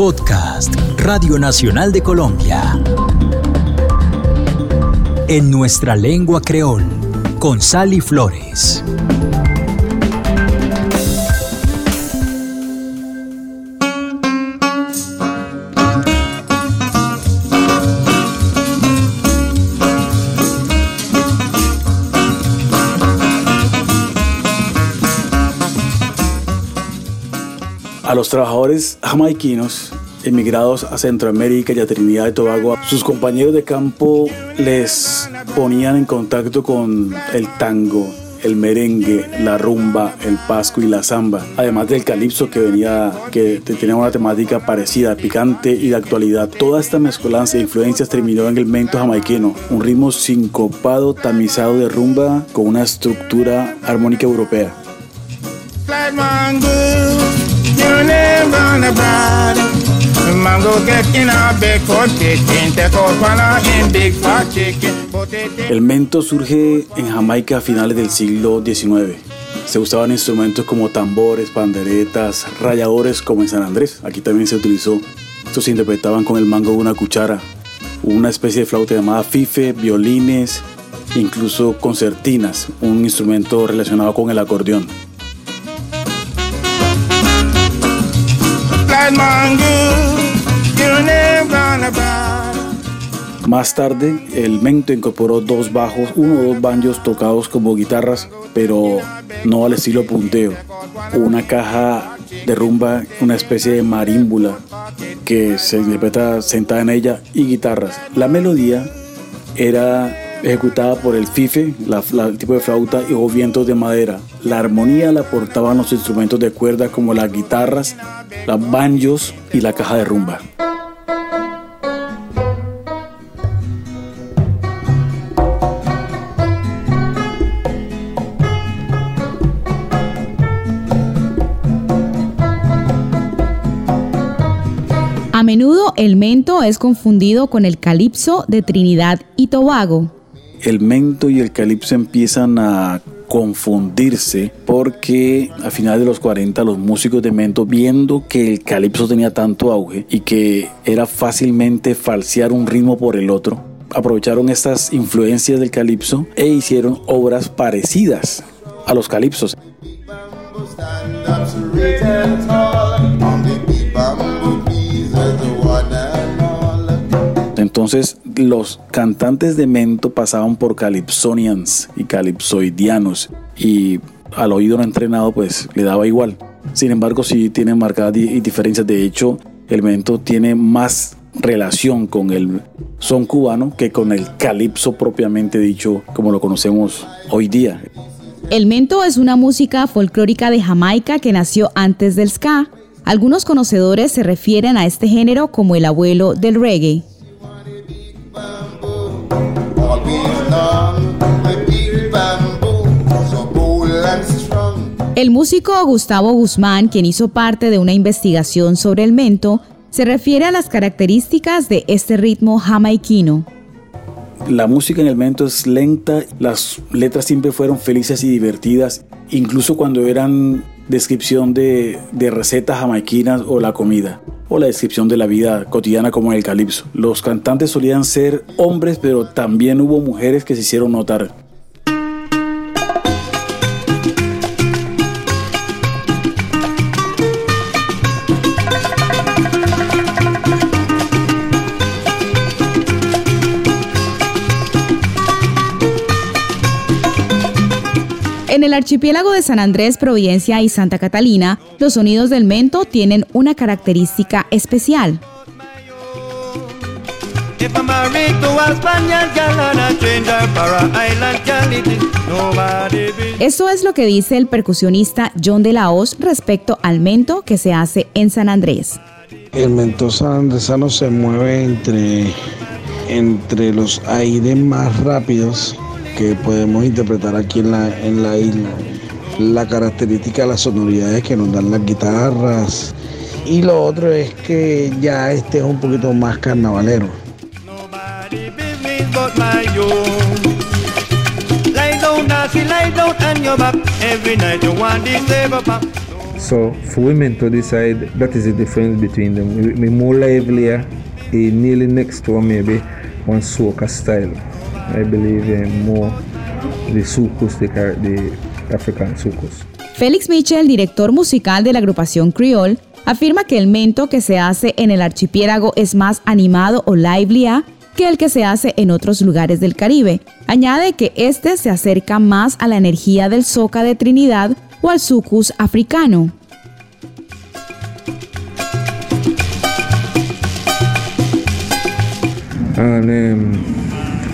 Podcast Radio Nacional de Colombia. En nuestra lengua creol, con Sally Flores. A los trabajadores jamaiquinos emigrados a Centroamérica y a Trinidad y Tobago, sus compañeros de campo les ponían en contacto con el tango, el merengue, la rumba, el pasco y la samba, además del calipso que tenía una temática parecida, picante y de actualidad. Toda esta mezcolanza de influencias terminó en el mento jamaiquino, un ritmo sincopado, tamizado de rumba con una estructura armónica europea. El mento surge en Jamaica a finales del siglo XIX. Se usaban instrumentos como tambores, panderetas, ralladores, como en San Andrés. Aquí también se utilizó. Estos se interpretaban con el mango de una cuchara, una especie de flauta llamada fife, violines, incluso concertinas, un instrumento relacionado con el acordeón. Más tarde, el mento incorporó dos bajos, uno o dos banjos tocados como guitarras, pero no al estilo punteo. Una caja de rumba, una especie de marímbula que se interpreta sentada en ella, y guitarras. La melodía era ejecutada por el fife, el tipo de flauta, y o vientos de madera. La armonía la aportaban los instrumentos de cuerda como las guitarras, los banjos y la caja de rumba. A menudo el mento es confundido con el calipso de Trinidad y Tobago. El mento y el calipso empiezan a confundirse porque a finales de los 40 los músicos de mento, viendo que el calipso tenía tanto auge y que era fácilmente falsear un ritmo por el otro, aprovecharon estas influencias del calipso e hicieron obras parecidas a los calipsos. Entonces, los cantantes de mento pasaban por calipsonians y calipsoidianos, y al oído no entrenado pues le daba igual. Sin embargo, sí tienen marcadas diferencias. De hecho, el mento tiene más relación con el son cubano que con el calipso propiamente dicho, como lo conocemos hoy día. El mento es una música folclórica de Jamaica que nació antes del ska. Algunos conocedores se refieren a este género como el abuelo del reggae. El músico Gustavo Guzmán, quien hizo parte de una investigación sobre el mento, se refiere a las características de este ritmo jamaiquino. La música en el mento es lenta, las letras siempre fueron felices y divertidas, incluso cuando eran descripción de recetas jamaiquinas o la comida, o la descripción de la vida cotidiana como en el calipso. Los cantantes solían ser hombres, pero también hubo mujeres que se hicieron notar. En el archipiélago de San Andrés, Providencia y Santa Catalina, los sonidos del mento tienen una característica especial. Esto es lo que dice el percusionista John de la Hoz respecto al mento que se hace en San Andrés. El mento sanandresano se mueve entre los aires más rápidos que podemos interpretar aquí en la isla. La característica de las sonoridades que nos dan las guitarras, y lo otro es que ya este es un poquito más carnavalero. So for women to decide, that is the difference between them. Me more livelier, nearly next to maybe one soca style. I believe more the soukous, the African soukous. Félix Mitchell, director musical de la agrupación Creole, afirma que el mento que se hace en el archipiélago es más animado o livelier que el que se hace en otros lugares del Caribe. Añade que este se acerca más a la energía del soca de Trinidad o al soukous africano. And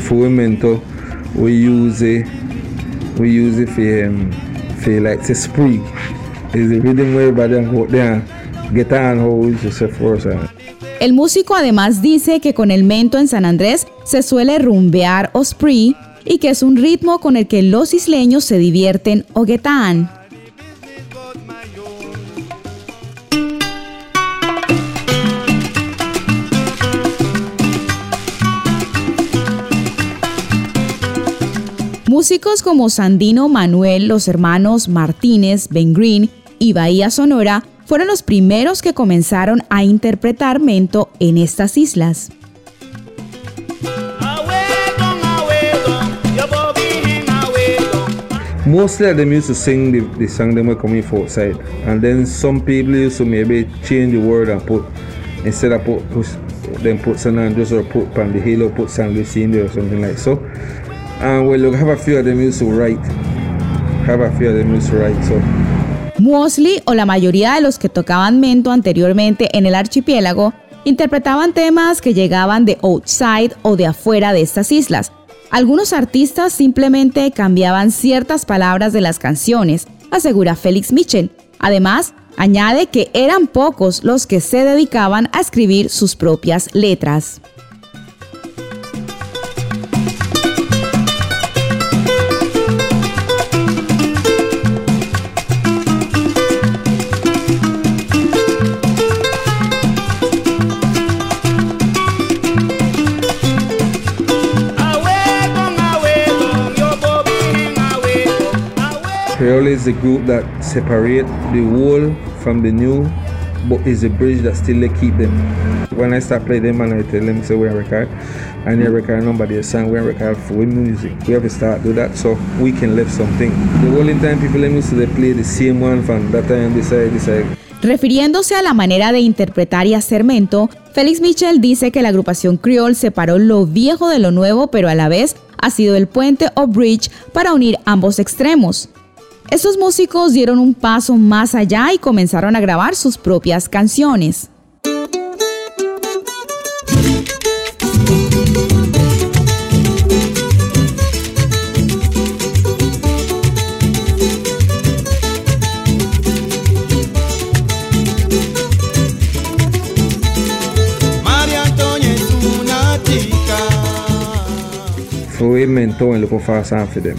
for women, we use it for like the sprig. It's the rhythm where everybody go there, get on how it's just for us. El músico además dice que con el mento en San Andrés se suele rumbear o spree y que es un ritmo con el que los isleños se divierten o guetan. Músicos como Sandino Manuel, los hermanos Martínez, Ben Green y Bahía Sonora fueron los primeros que comenzaron a interpretar mento en estas islas. Mostly they used to sing the song they were coming from outside, and then some people used to maybe change the word and put, instead of put San Andrés or put Pan the Hill or put San Luis Indio or something like so. And we have a few of them used to write. So. Mostly, o la mayoría de los que tocaban mento anteriormente en el archipiélago, interpretaban temas que llegaban de outside o de afuera de estas islas. Algunos artistas simplemente cambiaban ciertas palabras de las canciones, asegura Félix Mitchell. Además, añade que eran pocos los que se dedicaban a escribir sus propias letras. Creole is the group that separates the old from the new, but is the bridge that still they keep them. When I start playing them and I tell them, say we are record, and they record nobody else, and we are record for music. We have to start do that so we can leave something. The whole time people used to play the same one from that time this side. Refiriéndose a la manera de interpretar y hacer mento, Félix Mitchell dice que la agrupación Creole separó lo viejo de lo nuevo, pero a la vez ha sido el puente o bridge para unir ambos extremos. Estos músicos dieron un paso más allá y comenzaron a grabar sus propias canciones. Fue mentor en lo que fue San Fidel.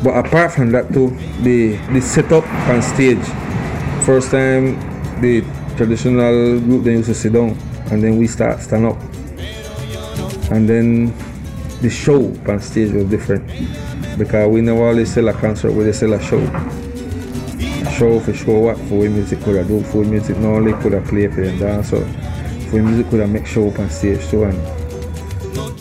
But apart from that too, the setup on stage. First time the traditional group they used to sit down, and then we stand up. And then the show on stage was different because we never always sell a concert, we just sell a show. A show for show what for music could I do, for music not only could I play for them dance, so for music could I make show up on stage too. And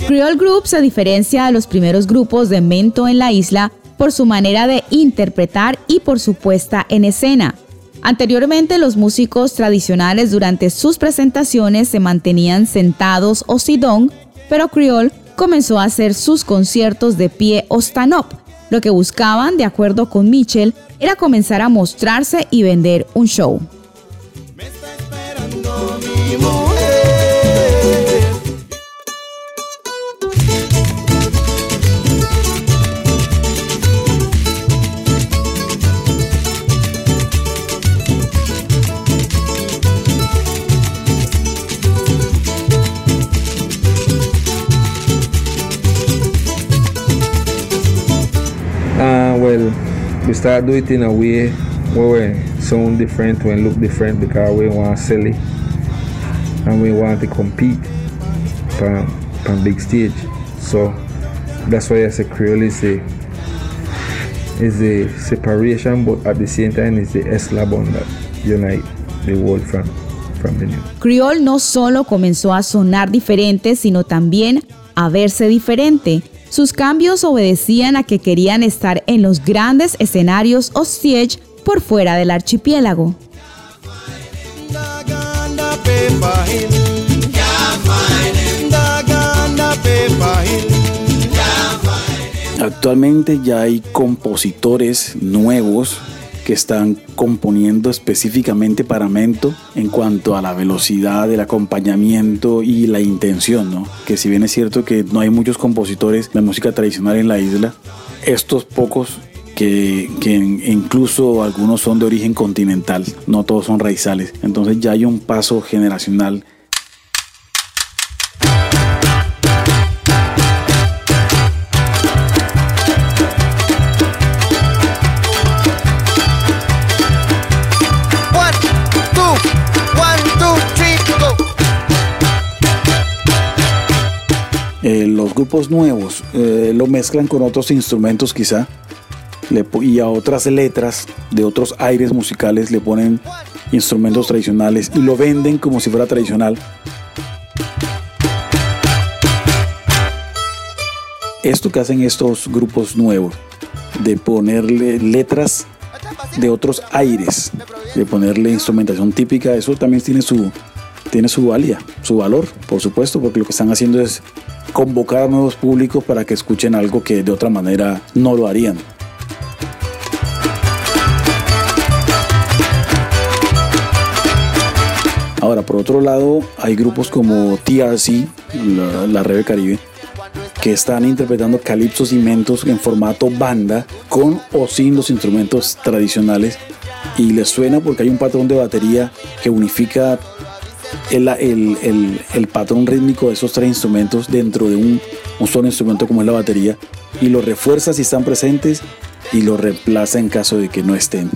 Creole Group se diferencia de los primeros grupos de mento en la isla por su manera de interpretar y por su puesta en escena. Anteriormente, los músicos tradicionales durante sus presentaciones se mantenían sentados o sidón, pero Creole comenzó a hacer sus conciertos de pie o stand-up. Lo que buscaban, de acuerdo con Mitchell, era comenzar a mostrarse y vender un show. Me está esperando mi mujer. Well, we start do it in a way where we sound different, we look different because we want to sell it and we want to compete from big stage. So that's why I say Creole is is the separation, but at the same time it's the Esla bond that unite the world from the new. Creole no solo comenzó a sonar diferente, sino también a verse diferente. Sus cambios obedecían a que querían estar en los grandes escenarios o stage por fuera del archipiélago. Actualmente ya hay compositores nuevos que están componiendo específicamente para Mento en cuanto a la velocidad, el acompañamiento y la intención, ¿no? Que si bien es cierto que no hay muchos compositores de música tradicional en la isla, estos pocos que incluso algunos son de origen continental, no todos son raizales, entonces ya hay un paso generacional. Los grupos nuevos lo mezclan con otros instrumentos quizá y a otras letras de otros aires musicales le ponen instrumentos tradicionales y lo venden como si fuera tradicional. Esto que hacen estos grupos nuevos de ponerle letras de otros aires, de ponerle instrumentación típica, eso también tiene su valía, su valor, por supuesto, porque lo que están haciendo es convocar a nuevos públicos para que escuchen algo que de otra manera no lo harían. Ahora, por otro lado, hay grupos como TRC, la Rebe Caribe, que están interpretando calipsos y mentos en formato banda con o sin los instrumentos tradicionales y les suena porque hay un patrón de batería que unifica el patrón rítmico de esos tres instrumentos dentro de un solo instrumento como es la batería y lo refuerza si están presentes y lo reemplaza en caso de que no estén.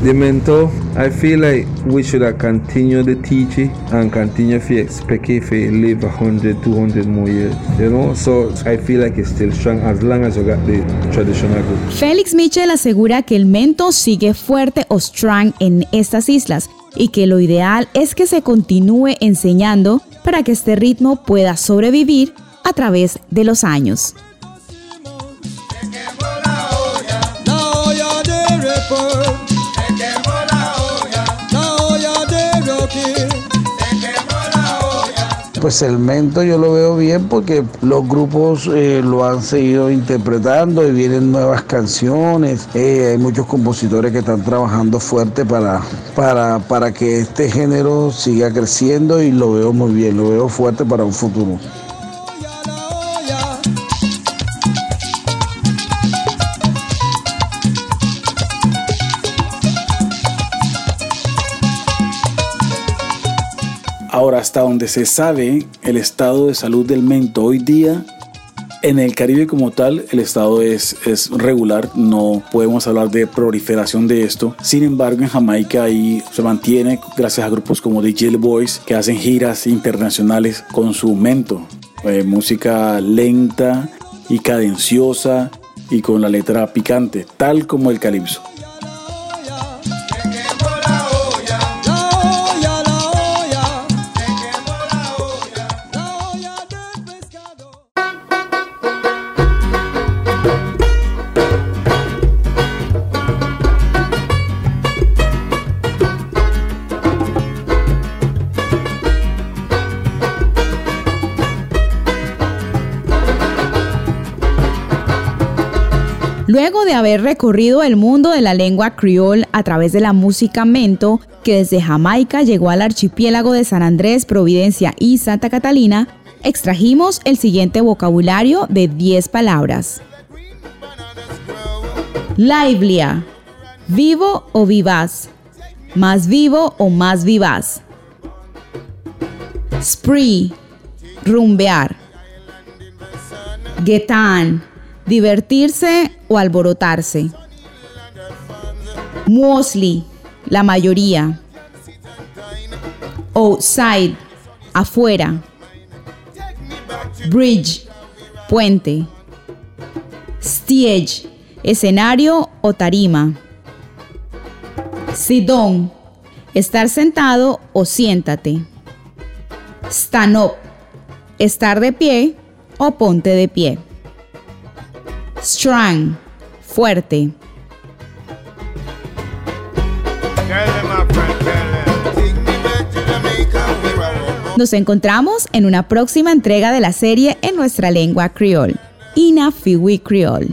The mentor, I feel like we should continue the teaching and continue if you expect if you live 100, 200 more years, you know, so I feel like it's still strong as long as you got the traditional group. Félix Mitchell asegura que el mento sigue fuerte o strong en estas islas y que lo ideal es que se continúe enseñando para que este ritmo pueda sobrevivir a través de los años. Pues el mento yo lo veo bien porque los grupos lo han seguido interpretando y vienen nuevas canciones. Hay muchos compositores que están trabajando fuerte para que este género siga creciendo y lo veo muy bien, lo veo fuerte para un futuro. Ahora, hasta donde se sabe, el estado de salud del mento hoy día, en el Caribe como tal, el estado es regular, no podemos hablar de proliferación de esto. Sin embargo, en Jamaica ahí se mantiene gracias a grupos como The Jill Boys, que hacen giras internacionales con su mento. Música lenta y cadenciosa y con la letra picante, tal como el calipso. Luego de haber recorrido el mundo de la lengua creole a través de la música mento, que desde Jamaica llegó al archipiélago de San Andrés, Providencia y Santa Catalina, extrajimos el siguiente vocabulario de 10 palabras. Livlia, vivo o vivaz, más vivo o más vivaz. Spree, rumbear. Getan, divertirse o alborotarse. Mostly, la mayoría. Outside, afuera. Bridge, puente. Stage, escenario o tarima. Sit down, estar sentado o siéntate. Stand up, estar de pie o ponte de pie. Strong, fuerte. Nos encontramos en una próxima entrega de la serie en nuestra lengua Creole. Ina Fiwi Creole.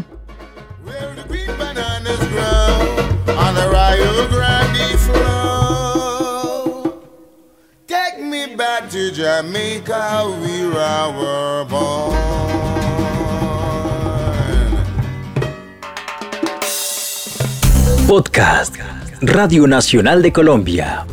Take me back to Jamaica, where I were born. Podcast Radio Nacional de Colombia.